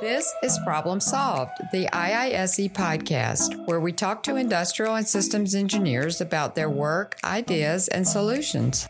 This is Problem Solved, the IISE podcast, where we talk to industrial and systems engineers about their work, ideas, and solutions.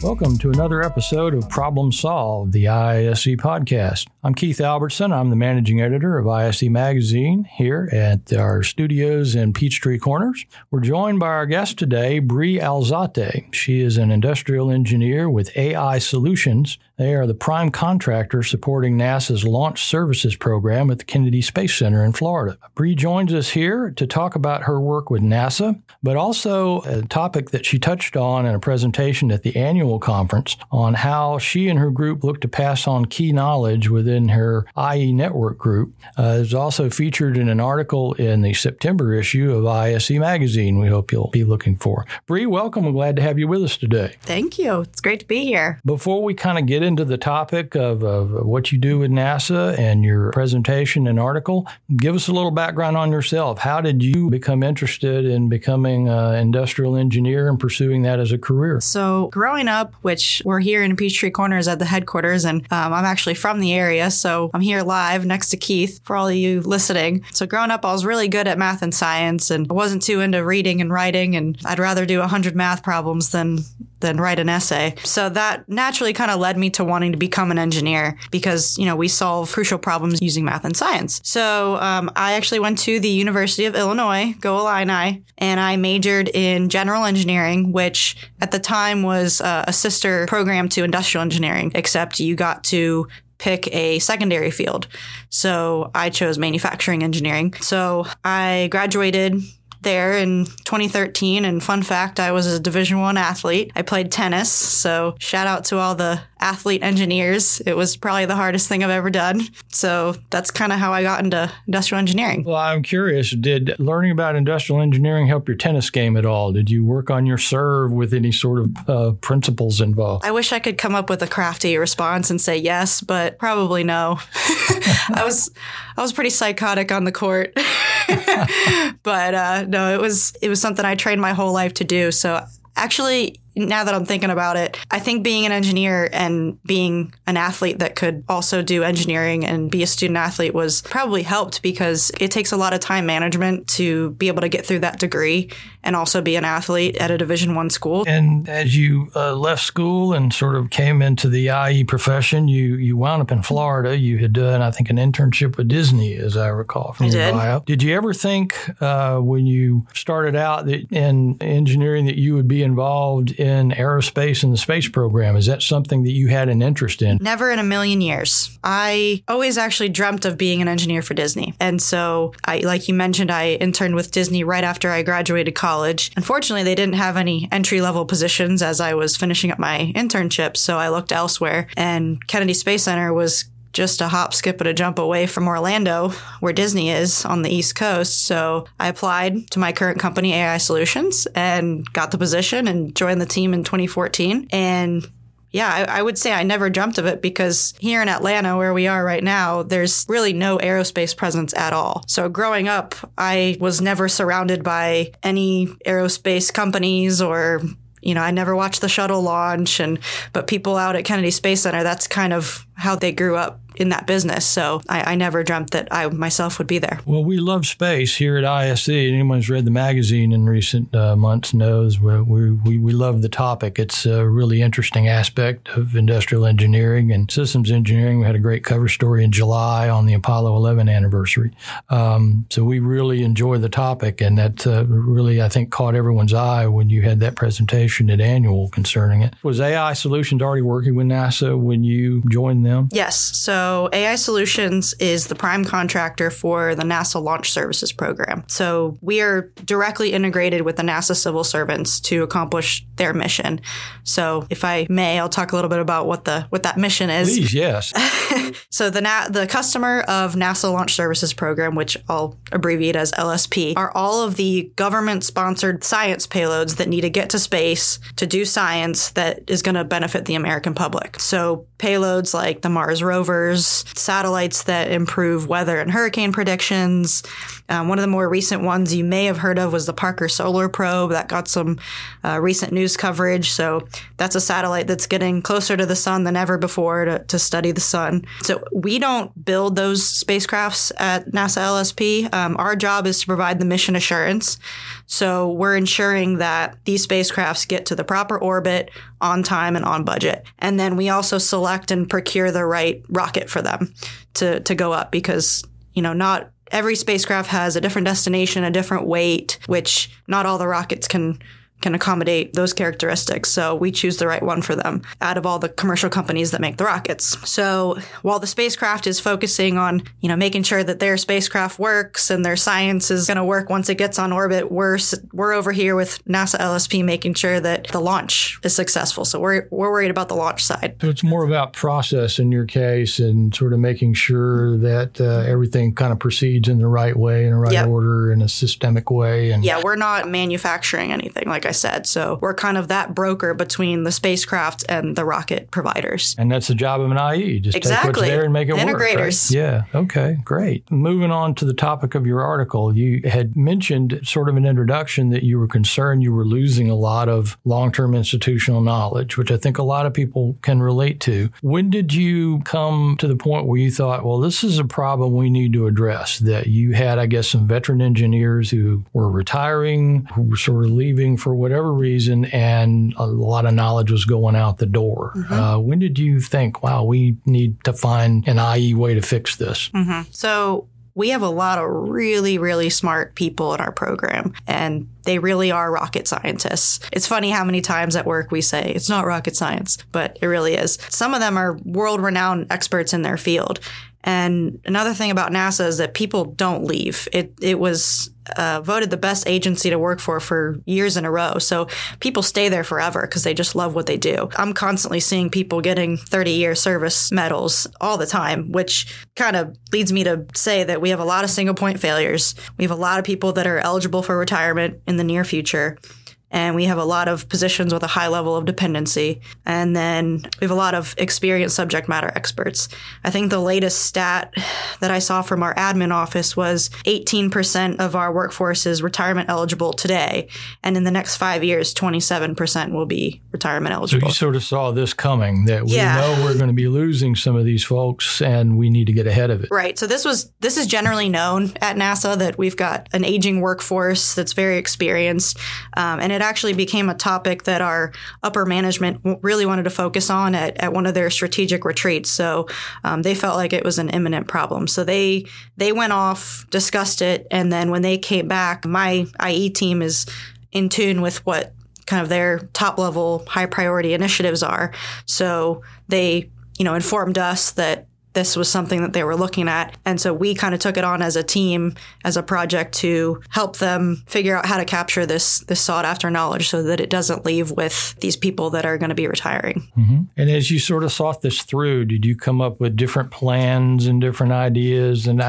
Welcome to another episode of Problem Solved, the IISE podcast. I'm Keith Albertson. I'm the managing editor of ISE Magazine here at our studios in Peachtree Corners. We're joined by our guest today, Bree Alzate. She is an industrial engineer with AI Solutions. They are the prime contractor supporting NASA's Launch Services Program at the Kennedy Space Center in Florida. Bree joins us here to talk about her work with NASA, but also a topic that she touched on in a presentation at the annual conference on how she and her group look to pass on key knowledge within her IE network group. It's also featured in an article in the September issue of ISE Magazine we hope you'll be looking for. Bree, welcome. We're glad to have you with us today. Thank you. It's great to be here. Before we kind of get into the topic of what you do with NASA and your presentation and article, give us a little background on yourself. How did you become interested in becoming an industrial engineer and pursuing that as a career? So growing up, which we're here in Peachtree Corners at the headquarters, and I'm actually from the area, so I'm here live next to Keith for all of you listening. So growing up, I was really good at math and science, and I wasn't too into reading and writing, and I'd rather do 100 math problems than write an essay. So that naturally kind of led me to wanting to become an engineer because, you know, we solve crucial problems using math and science. So I actually went to the University of Illinois, go Illini, and I majored in general engineering, which at the time was a sister program to industrial engineering, except you got to pick a secondary field. So I chose manufacturing engineering. So I graduated there in 2013, and fun fact, I was a Division I athlete. I played tennis, so shout out to all the athlete engineers. It was probably the hardest thing I've ever done. So that's kind of how I got into industrial engineering. Well, I'm curious, did learning about industrial engineering help your tennis game at all? Did you work on your serve with any sort of principles involved? I wish I could come up with a crafty response and say yes, but probably no. I was pretty psychotic on the court. But no, it was something I trained my whole life to do. So actually, now that I'm thinking about it, I think being an engineer and being an athlete that could also do engineering and be a student athlete was probably helped because it takes a lot of time management to be able to get through that degree and also be an athlete at a Division I school. And as you left school and sort of came into the IE profession, you wound up in Florida. You had done, I think, an internship with Disney, as I recall from your bio. Did you ever think when you started out that in engineering that you would be involved in aerospace and the space program? Is that something that you had an interest in? Never in a million years. I always actually dreamt of being an engineer for Disney. And so, like you mentioned, I interned with Disney right after I graduated college. Unfortunately, they didn't have any entry-level positions as I was finishing up my internship, so I looked elsewhere. And Kennedy Space Center was just a hop, skip, and a jump away from Orlando, where Disney is on the East Coast. So I applied to my current company, AI Solutions, and got the position and joined the team in 2014. And yeah, I would say I never dreamt of it because here in Atlanta, where we are right now, there's really no aerospace presence at all. So growing up, I was never surrounded by any aerospace companies or, you know, I never watched the shuttle launch, but people out at Kennedy Space Center, that's kind of how they grew up in that business. So I never dreamt that I myself would be there. Well, we love space here at ISE. Anyone who's read the magazine in recent months knows we love the topic. It's a really interesting aspect of industrial engineering and systems engineering. We had a great cover story in July on the Apollo 11 anniversary. So we really enjoy the topic, and that really, I think, caught everyone's eye when you had that presentation at Annual concerning it. Was AI Solutions already working with NASA when you joined them? Yes. So AI Solutions is the prime contractor for the NASA Launch Services Program. So we are directly integrated with the NASA civil servants to accomplish their mission. So if I may, I'll talk a little bit about what that mission is. Please, yes. So the customer of NASA Launch Services Program, which I'll abbreviate as LSP, are all of the government-sponsored science payloads that need to get to space to do science that is going to benefit the American public. So payloads like the Mars rover, sensors, satellites that improve weather and hurricane predictions. One of the more recent ones you may have heard of was the Parker Solar Probe. That got some recent news coverage. So that's a satellite that's getting closer to the sun than ever before to study the sun. So we don't build those spacecrafts at NASA LSP. Our job is to provide the mission assurance. So we're ensuring that these spacecrafts get to the proper orbit on time and on budget. And then we also select and procure the right rocket for them to go up because, you know, not every spacecraft has a different destination, a different weight, which not all the rockets can accommodate those characteristics. So we choose the right one for them out of all the commercial companies that make the rockets. So while the spacecraft is focusing on, you know, making sure that their spacecraft works and their science is going to work once it gets on orbit, we're over here with NASA LSP making sure that the launch is successful. So we're worried about the launch side. So it's more about process in your case and sort of making sure that everything kind of proceeds in the right way, in the right order, in a systemic way. And yeah, we're not manufacturing anything, like I said. So we're kind of that broker between the spacecraft and the rocket providers. And that's the job of an IE. Just take what's there and make it work. Integrators. Right? Yeah. Okay. Great. Moving on to the topic of your article, you had mentioned sort of an introduction that you were concerned you were losing a lot of long-term institutional knowledge, which I think a lot of people can relate to. When did you come to the point where you thought, well, this is a problem we need to address? That you had, I guess, some veteran engineers who were retiring, who were sort of leaving for whatever reason, and a lot of knowledge was going out the door. Mm-hmm. When did you think, wow, we need to find an IE way to fix this? Mm-hmm. So we have a lot of really, really smart people in our program, and they really are rocket scientists. It's funny how many times at work we say it's not rocket science, but it really is. Some of them are world-renowned experts in their field. And another thing about NASA is that people don't leave. It was voted the best agency to work for years in a row. So people stay there forever because they just love what they do. I'm constantly seeing people getting 30-year service medals all the time, which kind of leads me to say that we have a lot of single point failures. We have a lot of people that are eligible for retirement in the near future. And we have a lot of positions with a high level of dependency. And then we have a lot of experienced subject matter experts. I think the latest stat that I saw from our admin office was 18% of our workforce is retirement eligible today. And in the next 5 years, 27% will be retirement eligible. So you sort of saw this coming, that we know we're going to be losing some of these folks and we need to get ahead of it. Right. So this is generally known at NASA that we've got an aging workforce that's very experienced. And it actually became a topic that our upper management really wanted to focus on at one of their strategic retreats. So they felt like it was an imminent problem. So they went off, discussed it, and then when they came back, my IE team is in tune with what kind of their top level high priority initiatives are. So they, you know, informed us that this was something that they were looking at. And so we kind of took it on as a team, as a project to help them figure out how to capture this sought after knowledge so that it doesn't leave with these people that are going to be retiring. Mm-hmm. And as you sort of thought this through, did you come up with different plans and different ideas? And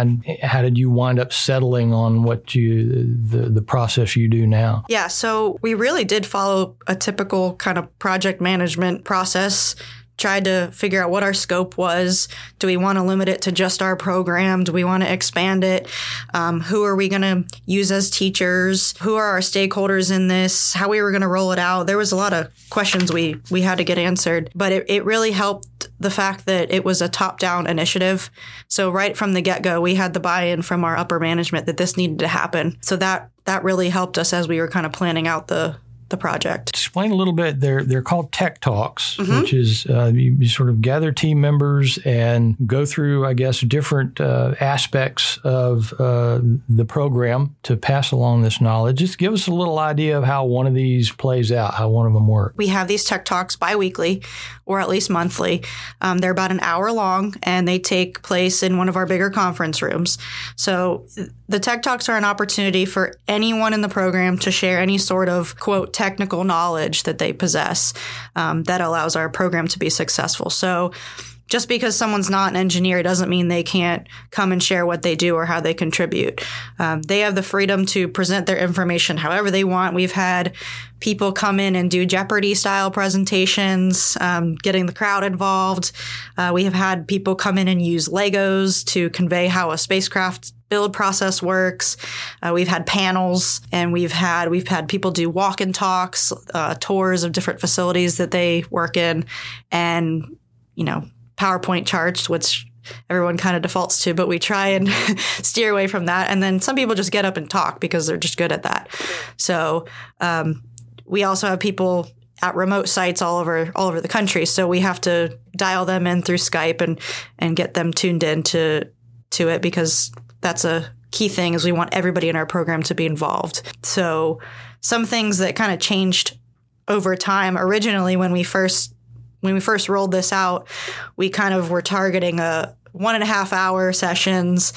how did you wind up settling on what the process you do now? Yeah, so we really did follow a typical kind of project management process. Tried to figure out what our scope was. Do we want to limit it to just our program? Do we want to expand it? Who are we going to use as teachers? Who are our stakeholders in this? How we were going to roll it out? There was a lot of questions we had to get answered, but it really helped the fact that it was a top-down initiative. So right from the get-go, we had the buy-in from our upper management that this needed to happen. So that really helped us as we were kind of planning out the project. Explain a little bit. They're called tech talks, mm-hmm. which is you sort of gather team members and go through, I guess, different aspects of the program to pass along this knowledge. Just give us a little idea of how one of these plays out, how one of them works. We have these tech talks biweekly, or at least monthly. They're about an hour long, and they take place in one of our bigger conference rooms. So the tech talks are an opportunity for anyone in the program to share any sort of, quote, technical knowledge that they possess that allows our program to be successful. So Just because someone's not an engineer doesn't mean they can't come and share what they do or how they contribute. They have the freedom to present their information however they want. We've had people come in and do Jeopardy-style presentations, getting the crowd involved. We have had people come in and use Legos to convey how a spacecraft build process works. We've had panels, and we've had people do walk and talks, tours of different facilities that they work in, and PowerPoint charts, which everyone kind of defaults to, but we try and steer away from that. And then some people just get up and talk because they're just good at that. So we also have people at remote sites all over the country. So we have to dial them in through Skype and get them tuned in to it, because that's a key thing, is we want everybody in our program to be involved. So some things that kind of changed over time. Originally, when we first rolled this out, we kind of were targeting a 1.5 hour sessions,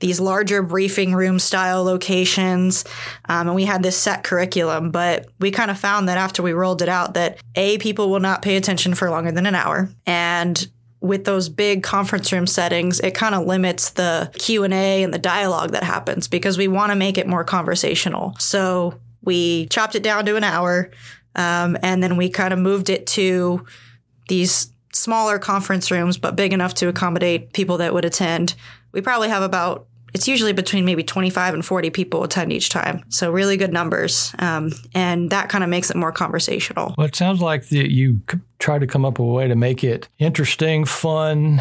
these larger briefing room style locations, and we had this set curriculum. But we kind of found that after we rolled it out that people will not pay attention for longer than an hour, and with those big conference room settings, it kind of limits the Q&A and the dialogue that happens, because we want to make it more conversational. So we chopped it down to an hour, and then we kind of moved it to these smaller conference rooms, but big enough to accommodate people that would attend. We probably have it's usually between maybe 25 and 40 people attend each time. So really good numbers. And that kind of makes it more conversational. Well, it sounds like you try to come up with a way to make it interesting, fun,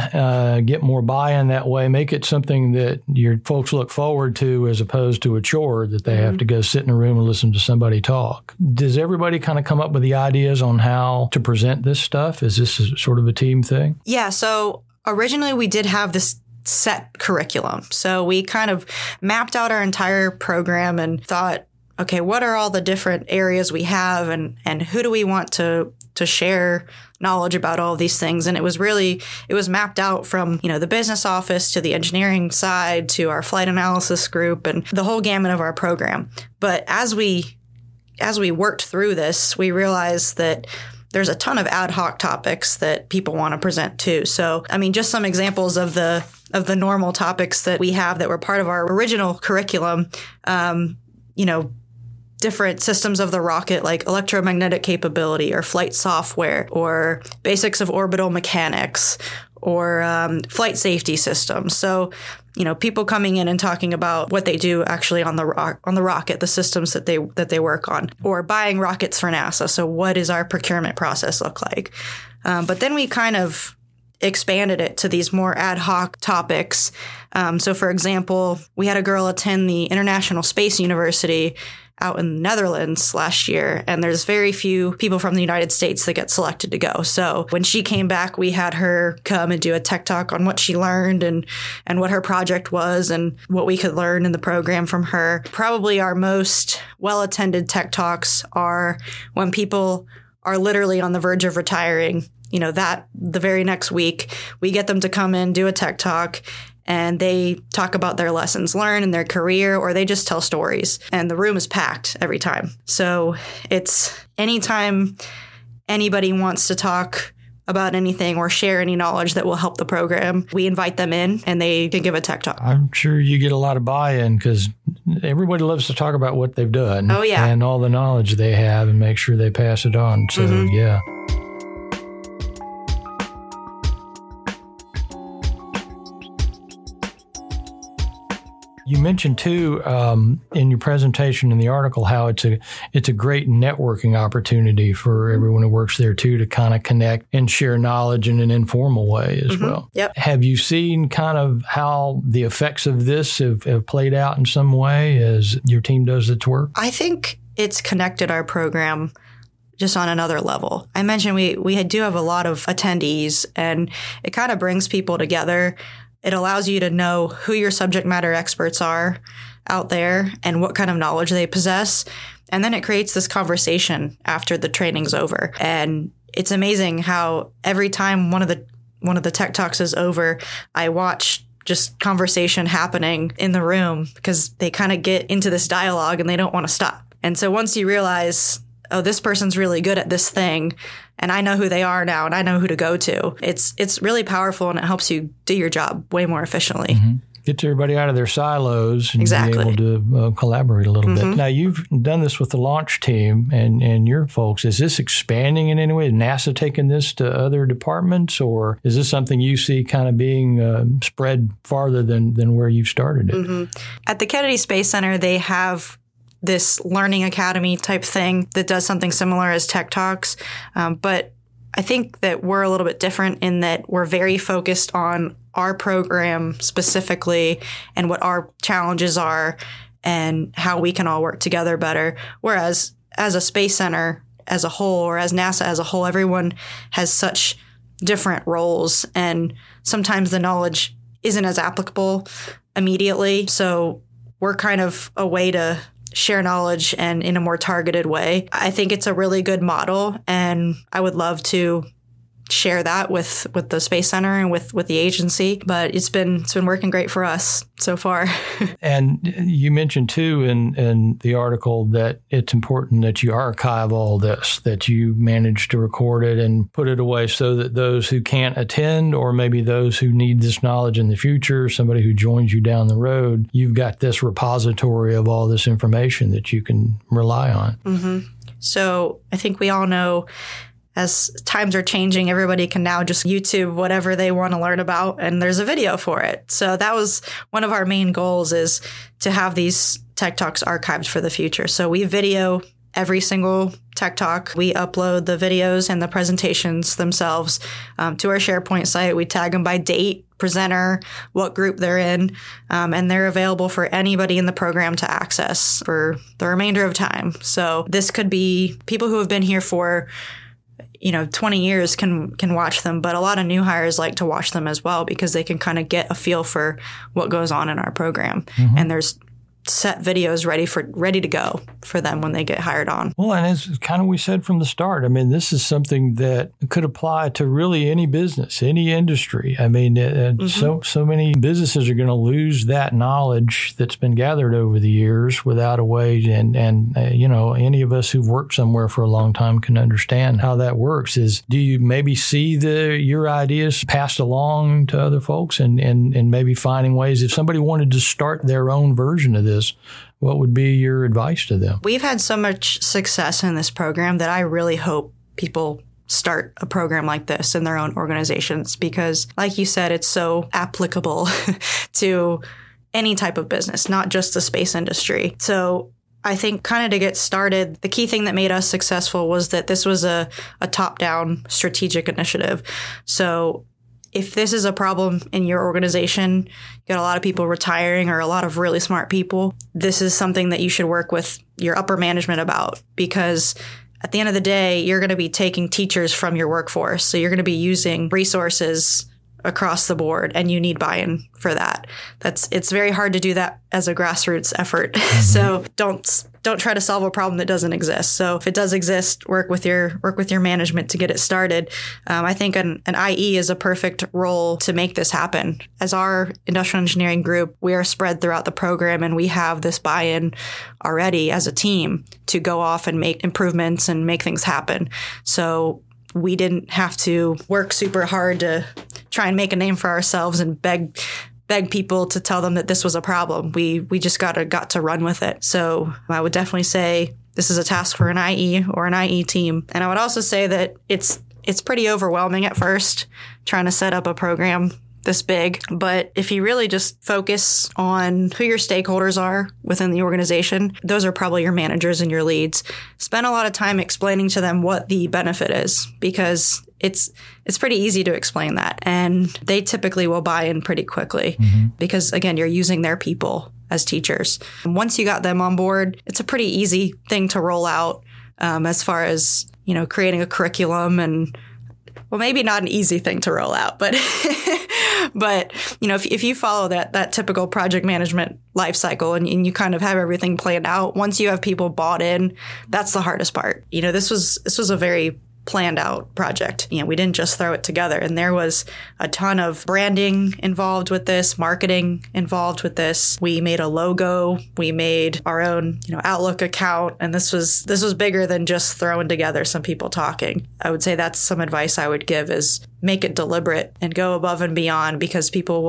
get more buy-in that way, make it something that your folks look forward to, as opposed to a chore that they mm-hmm. have to go sit in a room and listen to somebody talk. Does everybody kind of come up with the ideas on how to present this stuff? Is this sort of a team thing? Yeah. So originally we did have this set curriculum. So we kind of mapped out our entire program and thought, okay, what are all the different areas we have, and who do we want to share knowledge about all of these things? And it was mapped out from, the business office to the engineering side to our flight analysis group and the whole gamut of our program. But as we worked through this, we realized that there's a ton of ad hoc topics that people want to present too. So, just some examples of the normal topics that we have that were part of our original curriculum, different systems of the rocket, like electromagnetic capability or flight software or basics of orbital mechanics or flight safety systems. So, people coming in and talking about what they do actually on the rocket, the systems that they work on, or buying rockets for NASA. So what does our procurement process look like? But then we kind of expanded it to these more ad hoc topics. So, for example, we had a girl attend the International Space University out in the Netherlands last year, and there's very few people from the United States that get selected to go. So when she came back, we had her come and do a tech talk on what she learned and what her project was and what we could learn in the program from her. Probably our most well-attended tech talks are when people are literally on the verge of retiring. That the very next week, we get them to come in, do a tech talk, and they talk about their lessons learned in their career, or they just tell stories. And the room is packed every time. So it's anytime anybody wants to talk about anything or share any knowledge that will help the program, we invite them in and they can give a tech talk. I'm sure you get a lot of buy-in, because everybody loves to talk about what they've done. Oh, yeah. And all the knowledge they have, and make sure they pass it on. So, mm-hmm. yeah. You mentioned too in your presentation in the article how it's a great networking opportunity for everyone who works there too, to kind of connect and share knowledge in an informal way as mm-hmm. well. Yep. Have you seen kind of how the effects of this have played out in some way as your team does its work? I think it's connected our program just on another level. I mentioned we do have a lot of attendees, and it kind of brings people together. It allows you to know who your subject matter experts are out there and what kind of knowledge they possess. And then it creates this conversation after the training's over. And it's amazing how every time one of the tech talks is over, I watch just conversation happening in the room, because they kind of get into this dialogue and they don't want to stop. And so once you realize, oh, this person's really good at this thing, and I know who they are now, and I know who to go to. It's really powerful, and it helps you do your job way more efficiently. Mm-hmm. Get everybody out of their silos and be able to collaborate a little bit. Now, you've done this with the launch team and your folks. Is this expanding in any way? Is NASA taking this to other departments, or is this something you see kind of being spread farther than where you started it? Mm-hmm. At the Kennedy Space Center, they have this learning academy type thing that does something similar as Tech Talks, but I think that we're a little bit different in that we're very focused on our program specifically and what our challenges are and how we can all work together better. Whereas as a space center as a whole, or as NASA as a whole, everyone has such different roles, and sometimes the knowledge isn't as applicable immediately. So we're kind of a way to share knowledge and in a more targeted way. I think it's a really good model, and I would love to share that with the Space Center and with the agency, but it's been working great for us so far. And you mentioned too in the article that it's important that you archive all this, that you manage to record it and put it away so that those who can't attend, or maybe those who need this knowledge in the future, somebody who joins you down the road, you've got this repository of all this information that you can rely on. Mm-hmm. So I think we all know, as times are changing, everybody can now just YouTube whatever they want to learn about, and there's a video for it. So that was one of our main goals, is to have these Tech Talks archived for the future. So we video every single Tech Talk. We upload the videos and the presentations themselves to our SharePoint site. We tag them by date, presenter, what group they're in, and they're available for anybody in the program to access for the remainder of time. So this could be people who have been here for 20 years can watch them, but a lot of new hires like to watch them as well, because they can kind of get a feel for what goes on in our program. Mm-hmm. And there's set videos ready to go for them when they get hired on. Well, and as kind of we said from the start, I mean, this is something that could apply to really any business, any industry. I mean, so many businesses are going to lose that knowledge that's been gathered over the years without a way. And any of us who've worked somewhere for a long time can understand how that works. Is, do you maybe see your ideas passed along to other folks and maybe finding ways, if somebody wanted to start their own version of this, what would be your advice to them? We've had so much success in this program that I really hope people start a program like this in their own organizations, because, like you said, it's so applicable to any type of business, not just the space industry. So I think, kind of to get started, the key thing that made us successful was that this was a top-down strategic initiative. So if this is a problem in your organization, you got a lot of people retiring or a lot of really smart people, this is something that you should work with your upper management about, because at the end of the day, you're going to be taking teachers from your workforce. So you're going to be using resources across the board, and you need buy-in for that. It's very hard to do that as a grassroots effort. Mm-hmm. So don't try to solve a problem that doesn't exist. So if it does exist, work with your management to get it started. I think an IE is a perfect role to make this happen. As our industrial engineering group, we are spread throughout the program, and we have this buy-in already as a team to go off and make improvements and make things happen. So we didn't have to work super hard to try and make a name for ourselves and beg people to tell them that this was a problem. We just got to run with it. So I would definitely say this is a task for an IE or an IE team. And I would also say that it's pretty overwhelming at first, trying to set up a program this big. But if you really just focus on who your stakeholders are within the organization, those are probably your managers and your leads. Spend a lot of time explaining to them what the benefit is, because it's pretty easy to explain that. And they typically will buy in pretty quickly, because, again, you're using their people as teachers. And once you got them on board, it's a pretty easy thing to roll out as far as, creating a curriculum and, well, maybe not an easy thing to roll out, but if you follow that typical project management life cycle and you kind of have everything planned out, once you have people bought in, that's the hardest part. This was a very planned out project. You know, we didn't just throw it together. And there was a ton of branding involved with this, marketing involved with this. We made a logo, we made our own, you know, Outlook account. And this was bigger than just throwing together some people talking. I would say that's some advice I would give is make it deliberate and go above and beyond, because people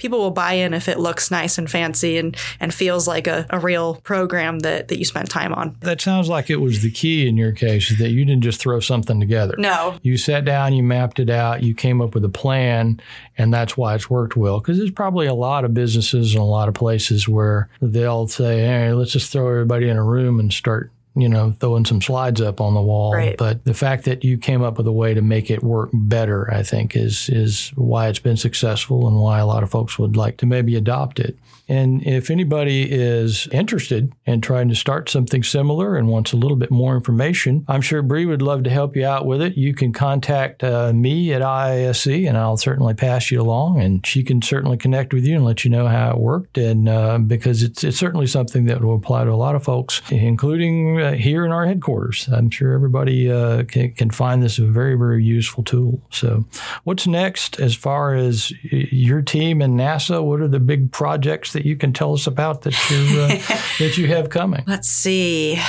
will buy in if it looks nice and fancy and feels like a real program that you spent time on. That sounds like it was the key in your case, is that you didn't just throw something together. No. You sat down, you mapped it out, you came up with a plan, and that's why it's worked well. Because there's probably a lot of businesses and a lot of places where they'll say, hey, let's just throw everybody in a room and start, you know, throwing some slides up on the wall. Right. But the fact that you came up with a way to make it work better, I think, is why it's been successful and why a lot of folks would like to maybe adopt it. And if anybody is interested in trying to start something similar and wants a little bit more information, I'm sure Bree would love to help you out with it. You can contact me at IISE, and I'll certainly pass you along, and she can certainly connect with you and let you know how it worked. And because it's certainly something that will apply to a lot of folks, including here in our headquarters. I'm sure everybody can find this a very, very useful tool. So what's next as far as your team and NASA? What are the big projects that you can tell us about that you have coming? Let's see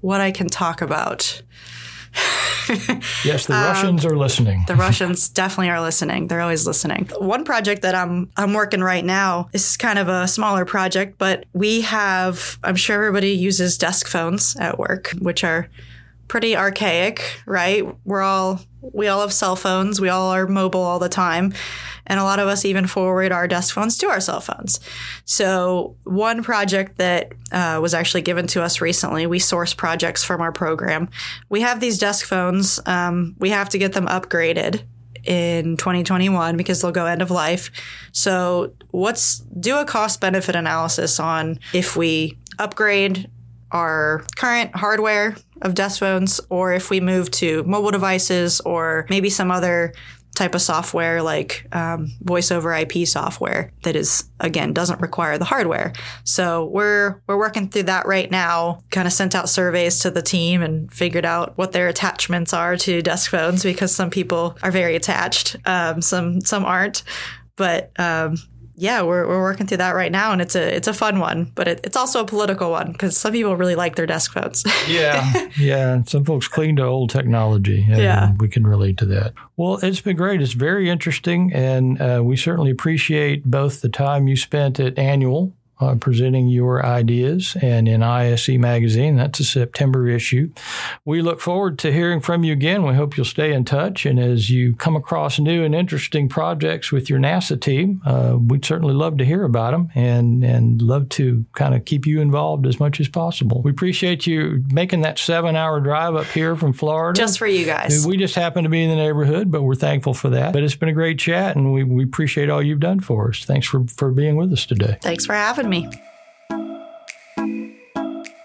what I can talk about. Yes, the Russians are listening. The Russians definitely are listening. They're always listening. One project that I'm working right now, this is kind of a smaller project, but we have, I'm sure everybody uses desk phones at work, which are pretty archaic, right? We all have cell phones. We all are mobile all the time. And a lot of us even forward our desk phones to our cell phones. So one project that was actually given to us recently, we source projects from our program. We have these desk phones. We have to get them upgraded in 2021 because they'll go end of life. So do a cost benefit analysis on if we upgrade our current hardware of desk phones, or if we move to mobile devices or maybe some other type of software like voice over IP software that is, again, doesn't require the hardware. So we're working through that right now, kind of sent out surveys to the team and figured out what their attachments are to desk phones, because some people are very attached, some aren't. But yeah, we're working through that right now, and it's a fun one, but it's also a political one because some people really like their desk phones. Yeah. Some folks cling to old technology, and we can relate to that. Well, it's been great. It's very interesting, and we certainly appreciate both the time you spent at Annual presenting your ideas, and in ISE Magazine. That's a September issue. We look forward to hearing from you again. We hope you'll stay in touch. And as you come across new and interesting projects with your NASA team, we'd certainly love to hear about them and love to kind of keep you involved as much as possible. We appreciate you making that 7-hour drive up here from Florida. Just for you guys. We just happen to be in the neighborhood, but we're thankful for that. But it's been a great chat, and we appreciate all you've done for us. Thanks for being with us today. Thanks for having me.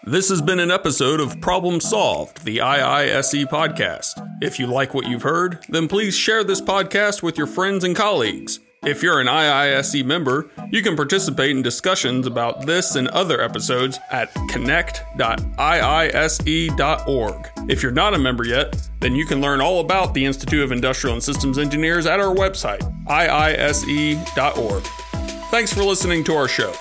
This has been an episode of Problem Solved, the IISE podcast. If you like what you've heard, then please share this podcast with your friends and colleagues. If you're an IISE member, you can participate in discussions about this and other episodes at connect.iise.org. If you're not a member yet, then you can learn all about the Institute of Industrial and Systems Engineers at our website, iise.org. Thanks for listening to our show.